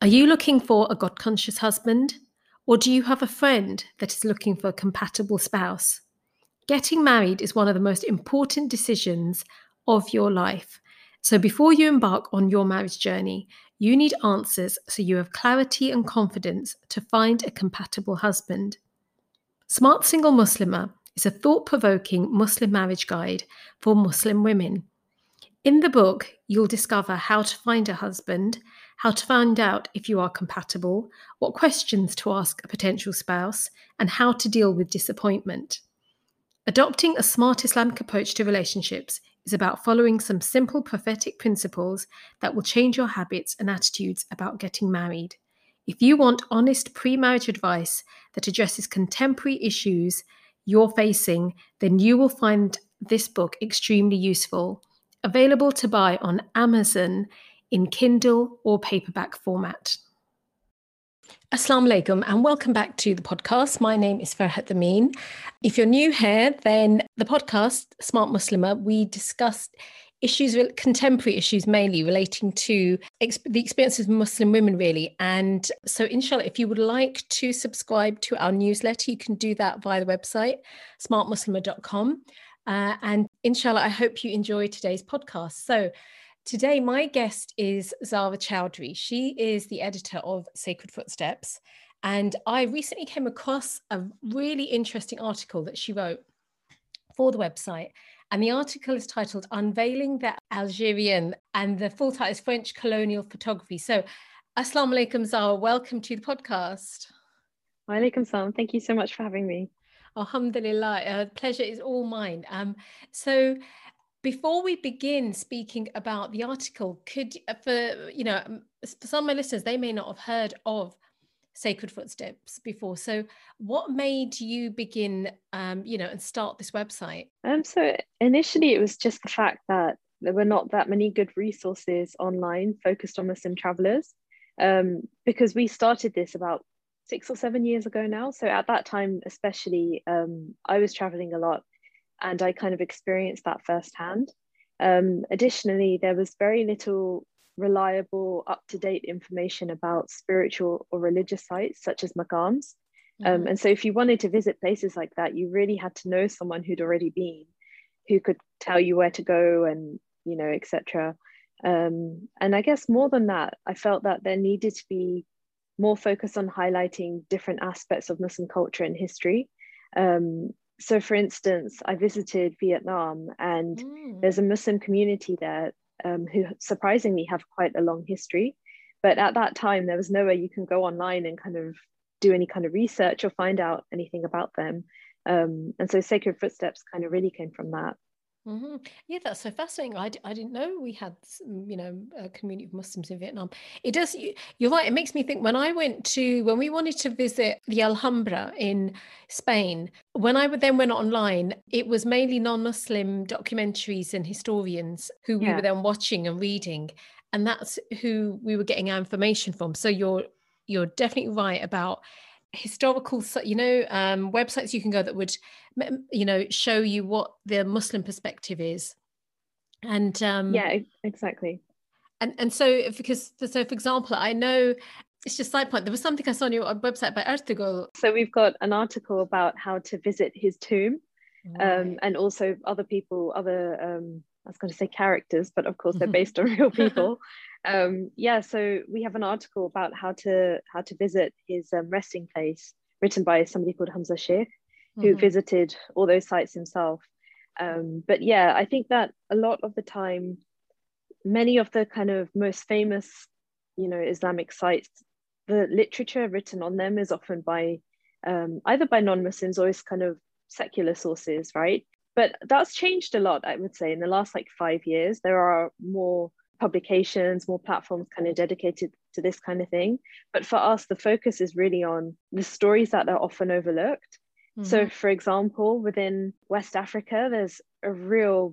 Are you looking for a God-conscious husband? Or do you have a friend that is looking for a compatible spouse? Getting married is one of the most important decisions of your life. So before you embark on your marriage journey, you need answers so you have clarity and confidence to find a compatible husband. Smart Single Muslimah is a thought-provoking Muslim marriage guide for Muslim women. In the book, you'll discover how to find a husband, how to find out if you are compatible, what questions to ask a potential spouse, and how to deal with disappointment. Adopting a smart Islamic approach to relationships is about following some simple prophetic principles that will change your habits and attitudes about getting married. If you want honest pre-marriage advice that addresses contemporary issues you're facing, then you will find this book extremely useful. Available to buy on Amazon in Kindle or paperback format. Assalamu alaikum and welcome back to the podcast. My name is Farhat Amin. If you're new here, then the podcast, Smart Muslimah, we discussed issues, contemporary issues mainly relating to the experiences of Muslim women really. And so inshallah, if you would like to subscribe to our newsletter, you can do that via the website, smartmuslima.com. And inshallah, I hope you enjoy today's podcast. So today, my guest is Zara Choudhary. She is the editor of Sacred Footsteps. And I recently came across a really interesting article that she wrote for the website. And the article is titled Unveiling the Algerian, and the full title is French Colonial Photography. So Assalamu alaikum, Zara. Welcome to the podcast. Wa alaikum salam. Thank you so much for having me. Alhamdulillah, pleasure is all mine. So before we begin speaking about the article, for some of my listeners, they may not have heard of Sacred Footsteps before. So what made you begin, and start this website? So initially it was just the fact that there were not that many good resources online focused on Muslim travelers, because we started this about 6 or 7 years ago now. So at that time, especially, I was traveling a lot and I kind of experienced that firsthand. Additionally, there was very little reliable, up-to-date information about spiritual or religious sites such as maqams. And so if you wanted to visit places like that, you really had to know someone who'd already been, who could tell you where to go and, etc. And I guess more than that, I felt that there needed to be more focus on highlighting different aspects of Muslim culture and history. So for instance, I visited Vietnam and there's a Muslim community there who surprisingly have quite a long history. But at that time, there was nowhere you can go online and kind of do any kind of research or find out anything about them. And so Sacred Footsteps kind of really came from that. Mm-hmm. Yeah, that's so fascinating. I didn't know we had, a community of Muslims in Vietnam. It does. You're right. It makes me think when we wanted to visit the Alhambra in Spain, when I then went online, it was mainly non-Muslim documentaries and historians who we were then watching and reading. And that's who we were getting our information from. So you're definitely right about historical, websites you can go that would, show you what the Muslim perspective is. And exactly. And so for example, I know it's just side point. There was something I saw on your website by Ertugur. So we've got an article about how to visit his tomb, and also characters, but of course they're based on real people. So we have an article about how to visit his resting place, written by somebody called Hamza Sheikh, who visited all those sites himself. I think that a lot of the time, many of the kind of most famous, Islamic sites, the literature written on them is often by either by non-Muslims or is kind of secular sources, right? But that's changed a lot, I would say, in the last 5 years. There are more publications, more platforms kind of dedicated to this kind of thing. But for us, the focus is really on the stories that are often overlooked. Mm-hmm. So, for example, within West Africa, there's a real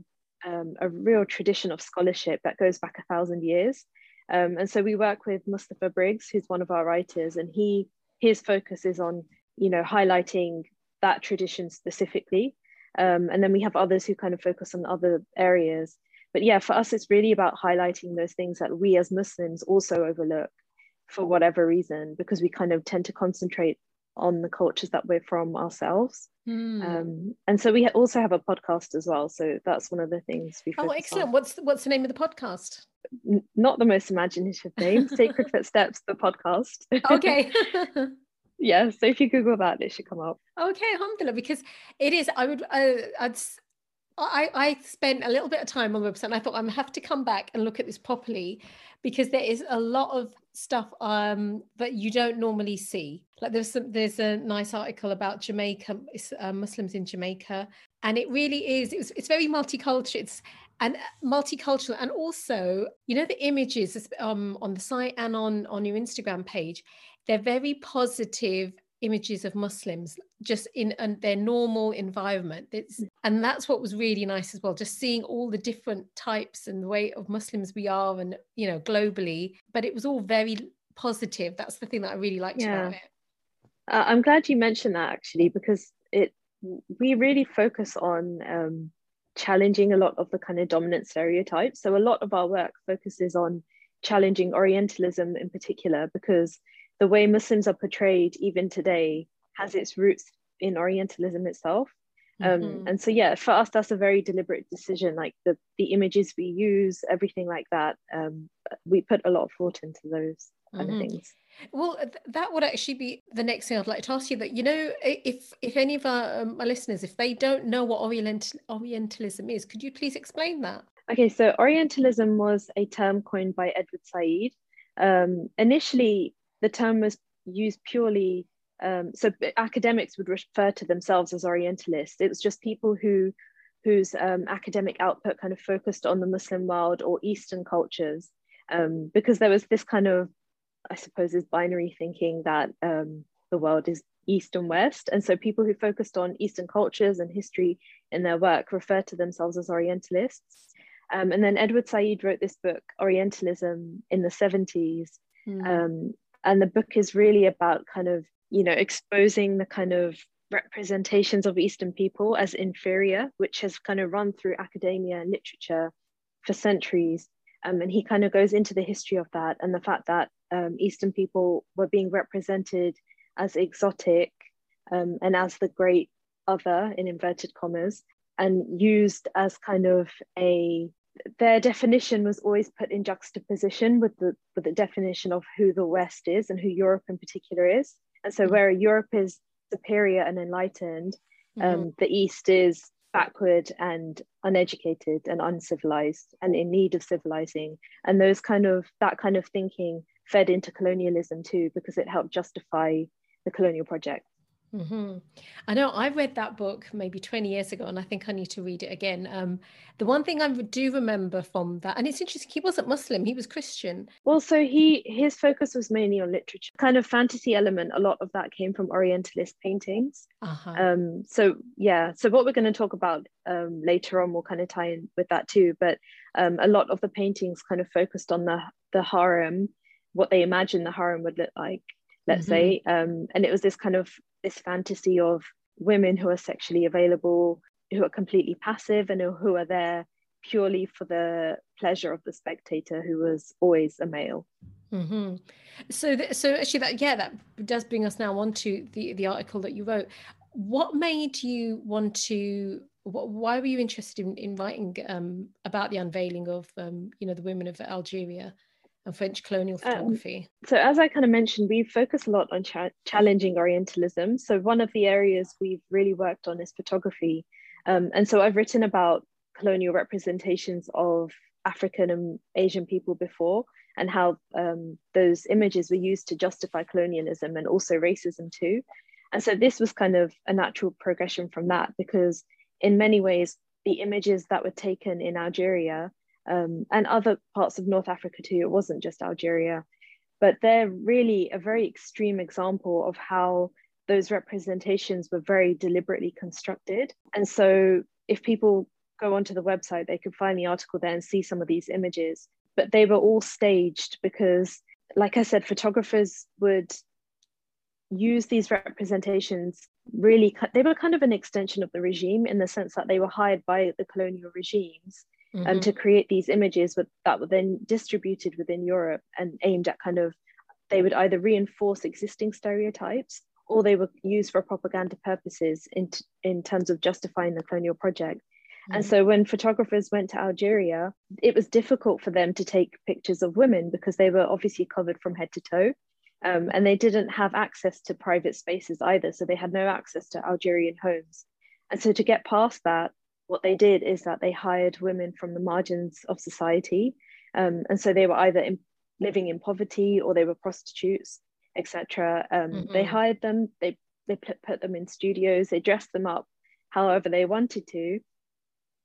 tradition of scholarship that goes back 1,000 years. And so we work with Mustafa Briggs, who's one of our writers, and his focus is on, highlighting that tradition specifically. And then we have others who kind of focus on other areas. But for us, it's really about highlighting those things that we as Muslims also overlook for whatever reason, because we kind of tend to concentrate on the cultures that we're from ourselves. And so we also have a podcast as well. So that's one of the things we focus on. Oh, excellent. What's the name of the podcast? Not the most imaginative name, Sacred Footsteps, the podcast. Okay. Yeah, so if you Google that, it should come up. Okay, alhamdulillah, because it is, I spent a little bit of time on the website, and I thought I'm have to come back and look at this properly, because there is a lot of stuff that you don't normally see. Like there's a nice article about Jamaica, Muslims in Jamaica, and it really is, it's very multicultural. And multicultural, and also, the images on the site and on your Instagram page, they're very positive images of Muslims just in their normal environment. And that's what was really nice as well, just seeing all the different types and the way of Muslims we are and, globally. But it was all very positive. That's the thing that I really liked about it. I'm glad you mentioned that, actually, because we really focus on challenging a lot of the kind of dominant stereotypes. So a lot of our work focuses on challenging Orientalism in particular, because the way Muslims are portrayed even today has its roots in Orientalism itself. And so, for us, that's a very deliberate decision. Like the images we use, everything like that, we put a lot of thought into those kind of things. Well, that would actually be the next thing I'd like to ask you, that, if any of our listeners, if they don't know what Orientalism is, could you please explain that? Okay, so Orientalism was a term coined by Edward Said. Initially, the term was used purely, so academics would refer to themselves as Orientalists. It was just people whose academic output kind of focused on the Muslim world or Eastern cultures, because there was this kind of, I suppose, this binary thinking that the world is East and West. And so people who focused on Eastern cultures and history in their work referred to themselves as Orientalists. And then Edward Said wrote this book, Orientalism, in the 70s. And the book is really about kind of, exposing the kind of representations of Eastern people as inferior, which has kind of run through academia and literature for centuries. And he kind of goes into the history of that and the fact that Eastern people were being represented as exotic and as the great other, in inverted commas, and used as kind of their definition was always put in juxtaposition with the definition of who the West is and who Europe in particular is. And so where Europe is superior and enlightened, the East is backward and uneducated and uncivilized and in need of civilizing. And that kind of thinking fed into colonialism too, because it helped justify the colonial project. Mm-hmm. I know I read that book maybe 20 years ago, and I think I need to read it again. The one thing I do remember from that, and it's interesting, he wasn't Muslim, he was Christian. Well, so his focus was mainly on literature, kind of fantasy element. A lot of that came from Orientalist paintings. Uh-huh. So what we're going to talk about later on will kind of tie in with that too. But a lot of the paintings kind of focused on the harem, what they imagined the harem would look like, let's say. And it was this kind of this fantasy of women who are sexually available, who are completely passive, and who are there purely for the pleasure of the spectator, who was always a male. Mm-hmm. So actually that does bring us now onto the article that you wrote. What made you want to, why were you interested in writing about the unveiling of, the women of Algeria and French colonial photography? So as I kind of mentioned, we focus a lot on challenging Orientalism. So one of the areas we've really worked on is photography. And so I've written about colonial representations of African and Asian people before, and how those images were used to justify colonialism and also racism too. And so this was kind of a natural progression from that, because in many ways, the images that were taken in Algeria and other parts of North Africa too, it wasn't just Algeria, but they're really a very extreme example of how those representations were very deliberately constructed. And so if people go onto the website, they could find the article there and see some of these images, but they were all staged because, like I said, photographers would use these representations really, they were kind of an extension of the regime in the sense that they were hired by the colonial regimes to create these images that were then distributed within Europe and aimed at kind of, they would either reinforce existing stereotypes or they were used for propaganda purposes in terms of justifying the colonial project. Mm-hmm. And so when photographers went to Algeria, it was difficult for them to take pictures of women because they were obviously covered from head to toe. And they didn't have access to private spaces either. So they had no access to Algerian homes. And so to get past that, what they did is that they hired women from the margins of society. And so they were either living in poverty or they were prostitutes, etc. They hired them, they put them in studios, they dressed them up however they wanted to.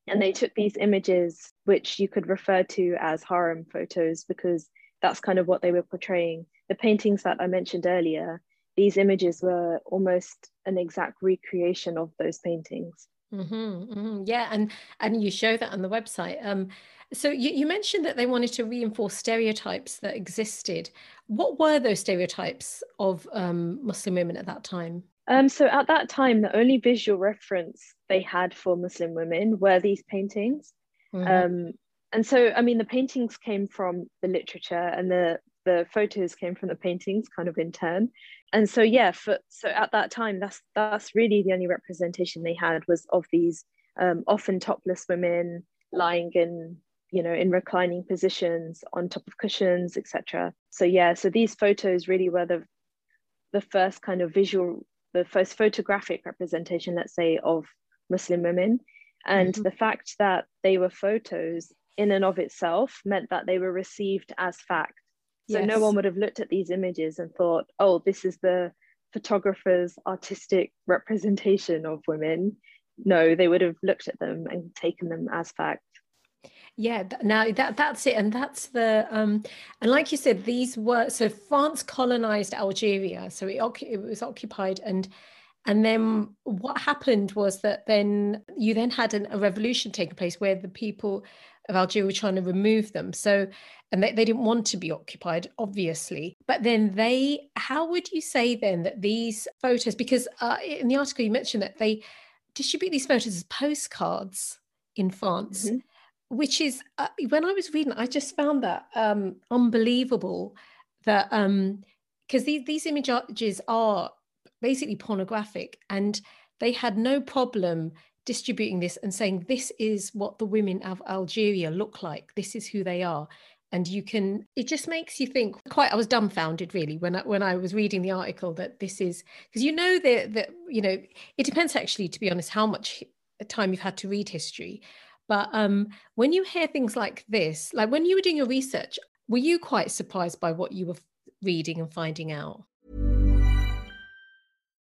And they took these images, which you could refer to as harem photos, because that's kind of what they were portraying. The paintings that I mentioned earlier, these images were almost an exact recreation of those paintings. Yeah, and you show that on the website. So you mentioned that they wanted to reinforce stereotypes that existed. What were those stereotypes of Muslim women at that time? So at that time, the only visual reference they had for Muslim women were these paintings. And so, I mean, the paintings came from the literature and the photos came from the paintings kind of in turn. And so, so at that time, that's really the only representation they had was of these often topless women lying in, in reclining positions on top of cushions, etc. So, so these photos really were the first kind of visual, the first photographic representation, let's say, of Muslim women. And the fact that they were photos in and of itself meant that they were received as fact. So no one would have looked at these images and thought, oh, this is the photographer's artistic representation of women. No, they would have looked at them and taken them as fact. Yeah, now that's it. And that's the, and like you said, these were, so France colonized Algeria. So it was occupied, and then what happened was that then you then had a revolution taking place where the people of Algeria were trying to remove them. So, and they didn't want to be occupied, obviously. But then how would you say then that these photos, because in the article you mentioned that they distribute these photos as postcards in France, which is, when I was reading, I just found that unbelievable that, because these images are basically pornographic, and they had no problem distributing this and saying, this is what the women of Algeria look like, this is who they are. And it just makes you think. I was dumbfounded really when I was reading the article that this is, because it depends actually, to be honest, how much time you've had to read history. But when you hear things like this, like when you were doing your research, were you quite surprised by what you were reading and finding out?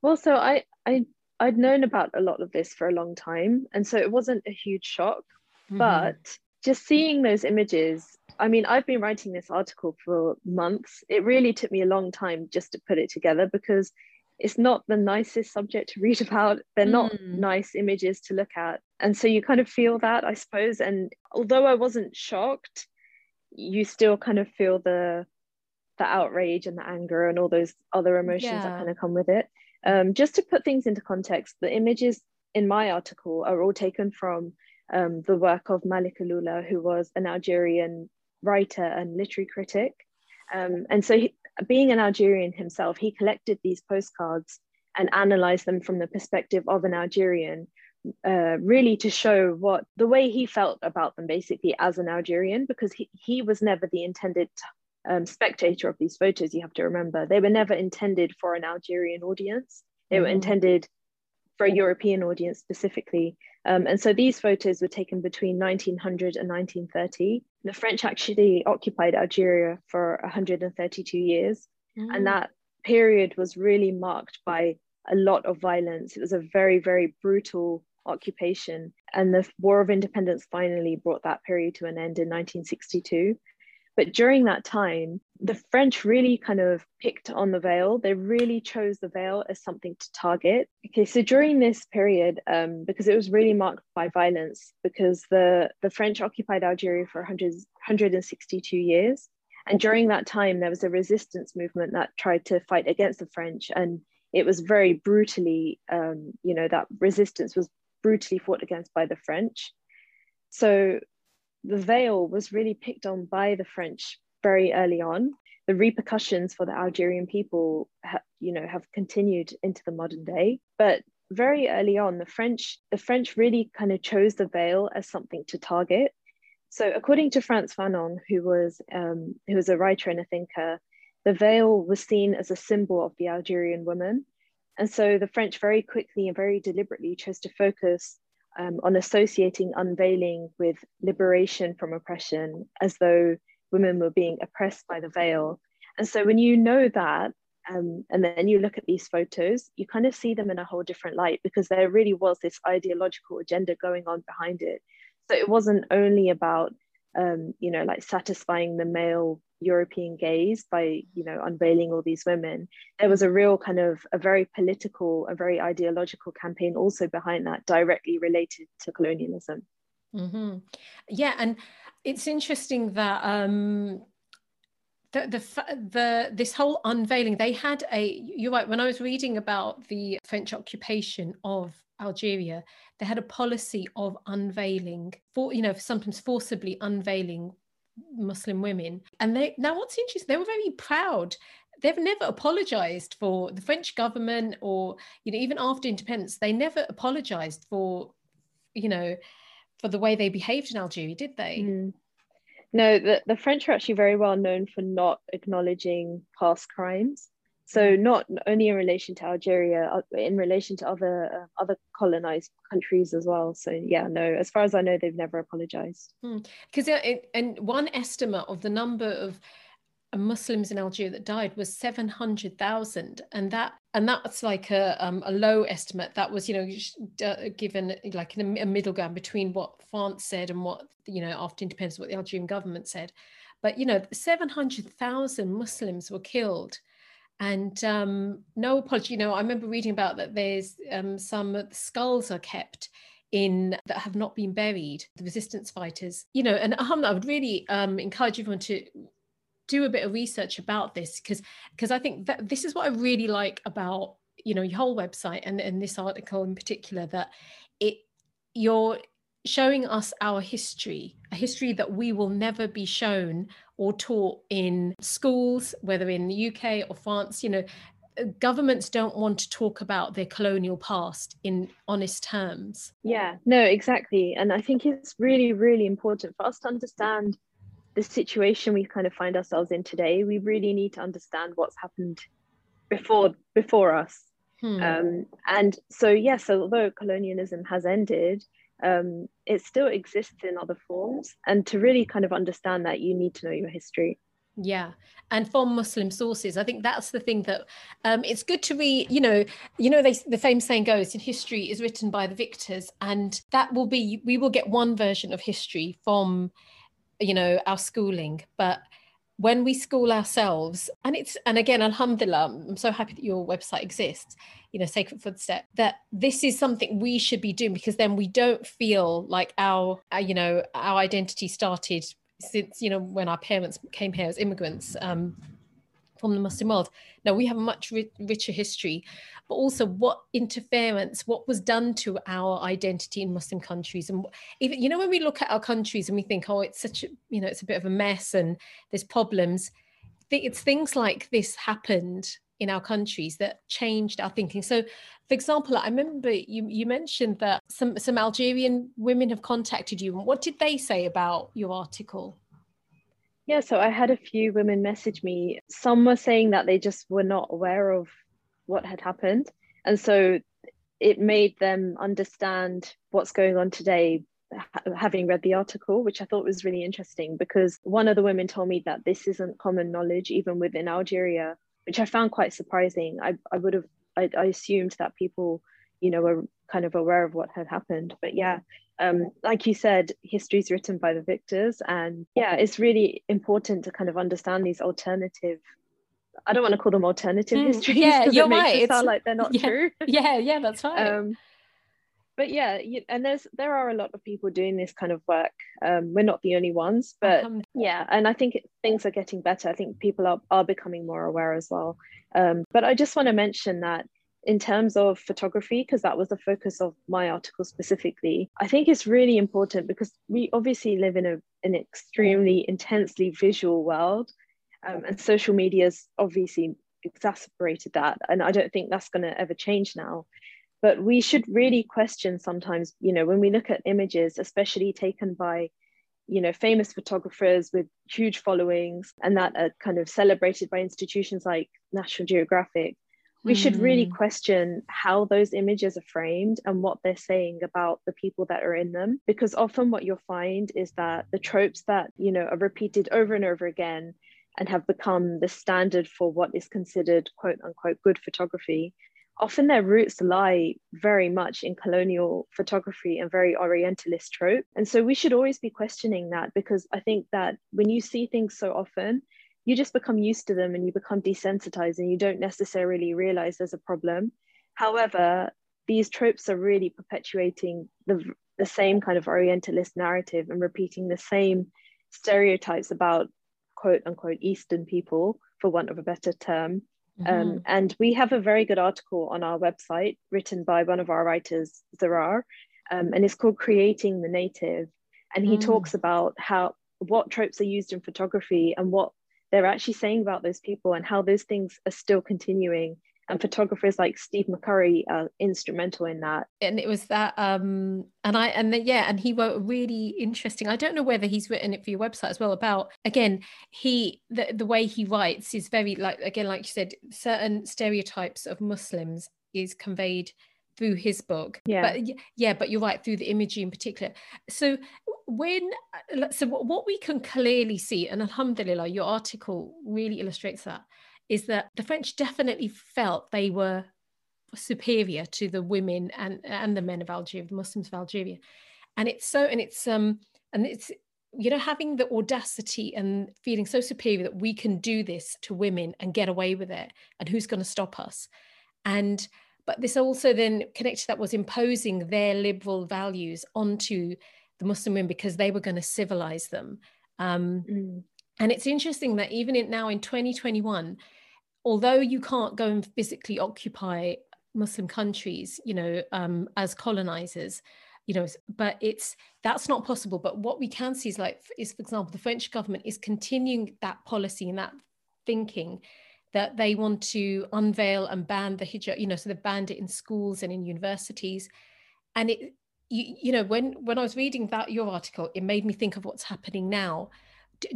Well, so I'd known about a lot of this for a long time, and so it wasn't a huge shock, but just seeing those images, I mean, I've been writing this article for months. It really took me a long time just to put it together because it's not the nicest subject to read about. They're not nice images to look at. And so you kind of feel that, I suppose. And although I wasn't shocked, you still kind of feel the outrage and the anger and all those other emotions that kind of come with it. Just to put things into context, the images in my article are all taken from the work of Malek Alloula, who was an Algerian writer and literary critic. And so he, being an Algerian himself, he collected these postcards and analysed them from the perspective of an Algerian, really to show what the way he felt about them, basically, as an Algerian, because he was never the intended spectator of these photos. You have to remember they were never intended for an Algerian audience. They were intended for a European audience specifically, and so these photos were taken between 1900 and 1930. The French actually occupied Algeria for 132 years, and that period was really marked by a lot of violence. It was a very, very brutal occupation, and the War of Independence finally brought that period to an end in 1962. But during that time, the French really kind of picked on the veil. They really chose the veil as something to target. Okay, so during this period, because it was really marked by violence, because the French occupied Algeria for 162 years. And during that time, there was a resistance movement that tried to fight against the French. And it was very brutally, you know, that resistance was brutally fought against by the French. So the veil was really picked on by the French very early on. The repercussions for the Algerian people, have continued into the modern day. But very early on, the French really kind of chose the veil as something to target. So according to Frantz Fanon, who was a writer and a thinker, the veil was seen as a symbol of the Algerian woman. And so the French very quickly and very deliberately chose to focus on associating unveiling with liberation from oppression, as though women were being oppressed by the veil. And so when you know that, and then you look at these photos, you kind of see them in a whole different light, because there really was this ideological agenda going on behind it. So it wasn't only about, satisfying the male European gaze by, unveiling all these women. There was a real kind of a very political, a very ideological campaign also behind that, directly related to colonialism. Mm-hmm. Yeah, and it's interesting that this whole unveiling, they had you're right, when I was reading about the French occupation of Algeria, they had a policy of unveiling, sometimes forcibly unveiling Muslim women. And what's interesting, they were very proud. They've never apologized for the French government, or even after independence, they never apologized for the way they behaved in Algeria, did they? No, the French are actually very well known for not acknowledging past crimes. So not only in relation to Algeria, in relation to other colonized countries as well. So yeah, no, as far as I know, they've never apologized. Because and one estimate of the number of Muslims in Algeria that died was 700,000, and that's like a low estimate. That was given like a middle ground between what France said and what after independence, what the Algerian government said. But, you know, 700,000 Muslims were killed. And no apology. You know, I remember reading about that there's some skulls are kept in that have not been buried, the resistance fighters. You know, and I would really encourage everyone to do a bit of research about this, because I think that this is what I really like about, you know, your whole website and this article in particular, that you're showing us our history, a history that we will never be shown or taught in schools, whether in the UK or France. You know, governments don't want to talk about their colonial past in honest terms. Yeah, no, exactly. And I think it's really, really important for us to understand the situation we kind of find ourselves in today. We really need to understand what's happened before us. And so, yes, although colonialism has ended, it still exists in other forms. And to really kind of understand that, you need to know your history. Yeah. And from Muslim sources, I think that's the thing that it's good to read. You know, the famous saying goes, history is written by the victors. And that will be, we will get one version of history from, you know, our schooling. But when we school ourselves, and again, alhamdulillah, I'm so happy that your website exists, you know, Sacred Footstep, that this is something we should be doing, because then we don't feel like our identity started since, you know, when our parents came here as immigrants from the Muslim world. No, we have a much richer history, but also what was done to our identity in Muslim countries. And even, you know, when we look at our countries and we think, oh, it's such a, you know, it's a bit of a mess and there's problems, it's things like this happened in our countries that changed our thinking. So, for example, I remember you mentioned that some Algerian women have contacted you. What did they say about your article? Yeah, so I had a few women message me. Some were saying that they just were not aware of what had happened. And so it made them understand what's going on today, having read the article, which I thought was really interesting, because one of the women told me that this isn't common knowledge, even within Algeria, which I found quite surprising. I assumed that people, you know, were kind of aware of what had happened. But yeah, like you said, history is written by the victors. And yeah, it's really important to kind of understand these alternative, I don't want to call them alternative histories. Yeah, you're right. It sound like they're not true. Yeah, that's right. But yeah, and there are a lot of people doing this kind of work. We're not the only ones, but yeah, and I think things are getting better. I think people are becoming more aware as well. But I just want to mention that in terms of photography, because that was the focus of my article specifically, I think it's really important because we obviously live in an extremely intensely visual world, and social media's obviously exacerbated that. And I don't think that's going to ever change now. But we should really question sometimes, you know, when we look at images, especially taken by, you know, famous photographers with huge followings and that are kind of celebrated by institutions like National Geographic, we should really question how those images are framed and what they're saying about the people that are in them. Because often what you'll find is that the tropes that, you know, are repeated over and over again and have become the standard for what is considered quote unquote good photography, often their roots lie very much in colonial photography and very Orientalist trope. And so we should always be questioning that, because I think that when you see things so often, you just become used to them and you become desensitized and you don't necessarily realize there's a problem. However, these tropes are really perpetuating the same kind of Orientalist narrative and repeating the same stereotypes about quote unquote Eastern people, for want of a better term. And we have a very good article on our website written by one of our writers, Zarar, and it's called Creating the Native. And he talks about what tropes are used in photography and what they're actually saying about those people and how those things are still continuing. And photographers like Steve McCurry are instrumental in that. And it was that, and he wrote a really interesting, I don't know whether he's written it for your website as well, about, again, the way he writes is very, like you said, certain stereotypes of Muslims is conveyed through his book. Yeah. But you're right, through the imagery in particular. So what we can clearly see, and alhamdulillah, your article really illustrates that, is that the French definitely felt they were superior to the women and the men of Algeria, the Muslims of Algeria. And it's you know, having the audacity and feeling so superior that we can do this to women and get away with it, and who's going to stop us? And but this also then connected to that was imposing their liberal values onto the Muslim women because they were going to civilize them. And it's interesting that even in, now in 2021, although you can't go and physically occupy Muslim countries, you know, as colonizers, you know, but it's, that's not possible. But what we can see is like, is for example, the French government is continuing that policy and that thinking that they want to unveil and ban the hijab, you know, so they've banned it in schools and in universities. And it, you know, when I was reading about your article, it made me think of what's happening now.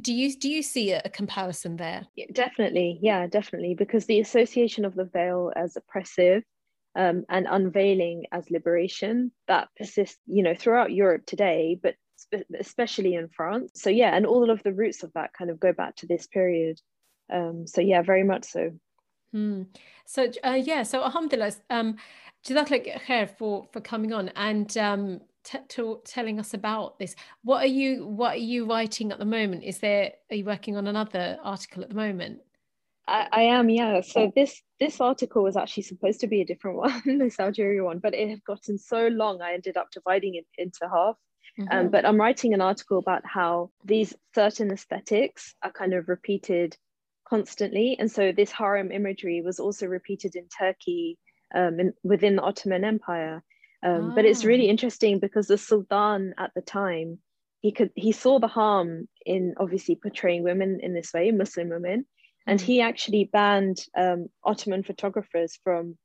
Do you see a comparison there? Definitely, yeah, definitely, because the association of the veil as oppressive and unveiling as liberation, that persists, you know, throughout Europe today, but especially in France. So yeah, and all of the roots of that kind of go back to this period. So yeah, very much so. So yeah, so alhamdulillah, jazakallah khair for coming on and telling us about this. What are you writing at the moment? Are you working on another article at the moment? I am, yeah. So this article was actually supposed to be a different one, this Algeria one, but it had gotten so long I ended up dividing it into half. But I'm writing an article about how these certain aesthetics are kind of repeated constantly, and so this harem imagery was also repeated in Turkey within the Ottoman Empire. But it's really interesting because the Sultan at the time, he saw the harm in obviously portraying women in this way, Muslim women, and he actually banned Ottoman photographers from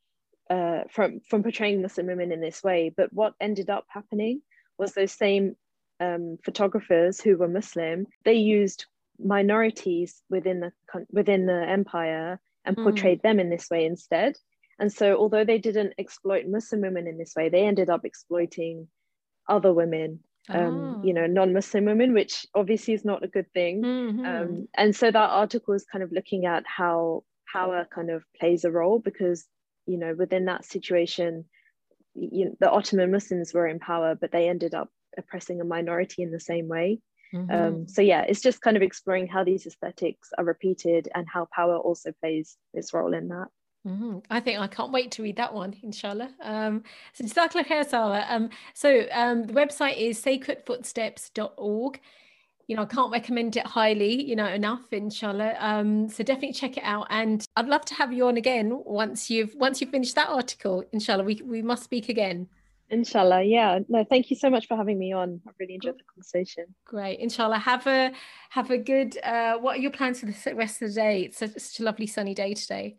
portraying Muslim women in this way. But what ended up happening was those same photographers who were Muslim, they used minorities within the empire and portrayed them in this way instead. And so although they didn't exploit Muslim women in this way, they ended up exploiting other women, you know, non-Muslim women, which obviously is not a good thing. And so that article is kind of looking at how power kind of plays a role because, you know, within that situation, you know, the Ottoman Muslims were in power, but they ended up oppressing a minority in the same way. So yeah, it's just kind of exploring how these aesthetics are repeated and how power also plays its role in that. I can't wait to read that one, inshallah. So jazakallah khair, Zara. The website is sacredfootsteps.org. You know, I can't recommend it highly, you know, enough, inshallah. So definitely check it out. And I'd love to have you on again once you've finished that article, inshallah. We must speak again. Inshallah, yeah. No, thank you so much for having me on. I really enjoyed the conversation. Great. Inshallah, have a good what are your plans for the rest of the day? It's such a lovely sunny day today.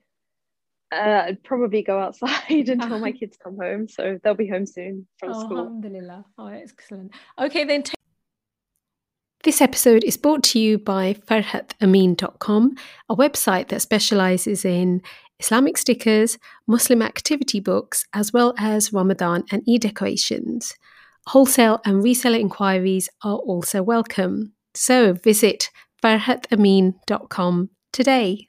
I'd probably go outside until my kids come home, so they'll be home soon from school. Alhamdulillah. Oh, excellent. Okay, then. This episode is brought to you by FarhatAmin.com, a website that specialises in Islamic stickers, Muslim activity books, as well as Ramadan and Eid decorations. Wholesale and reseller inquiries are also welcome. So visit FarhatAmin.com today.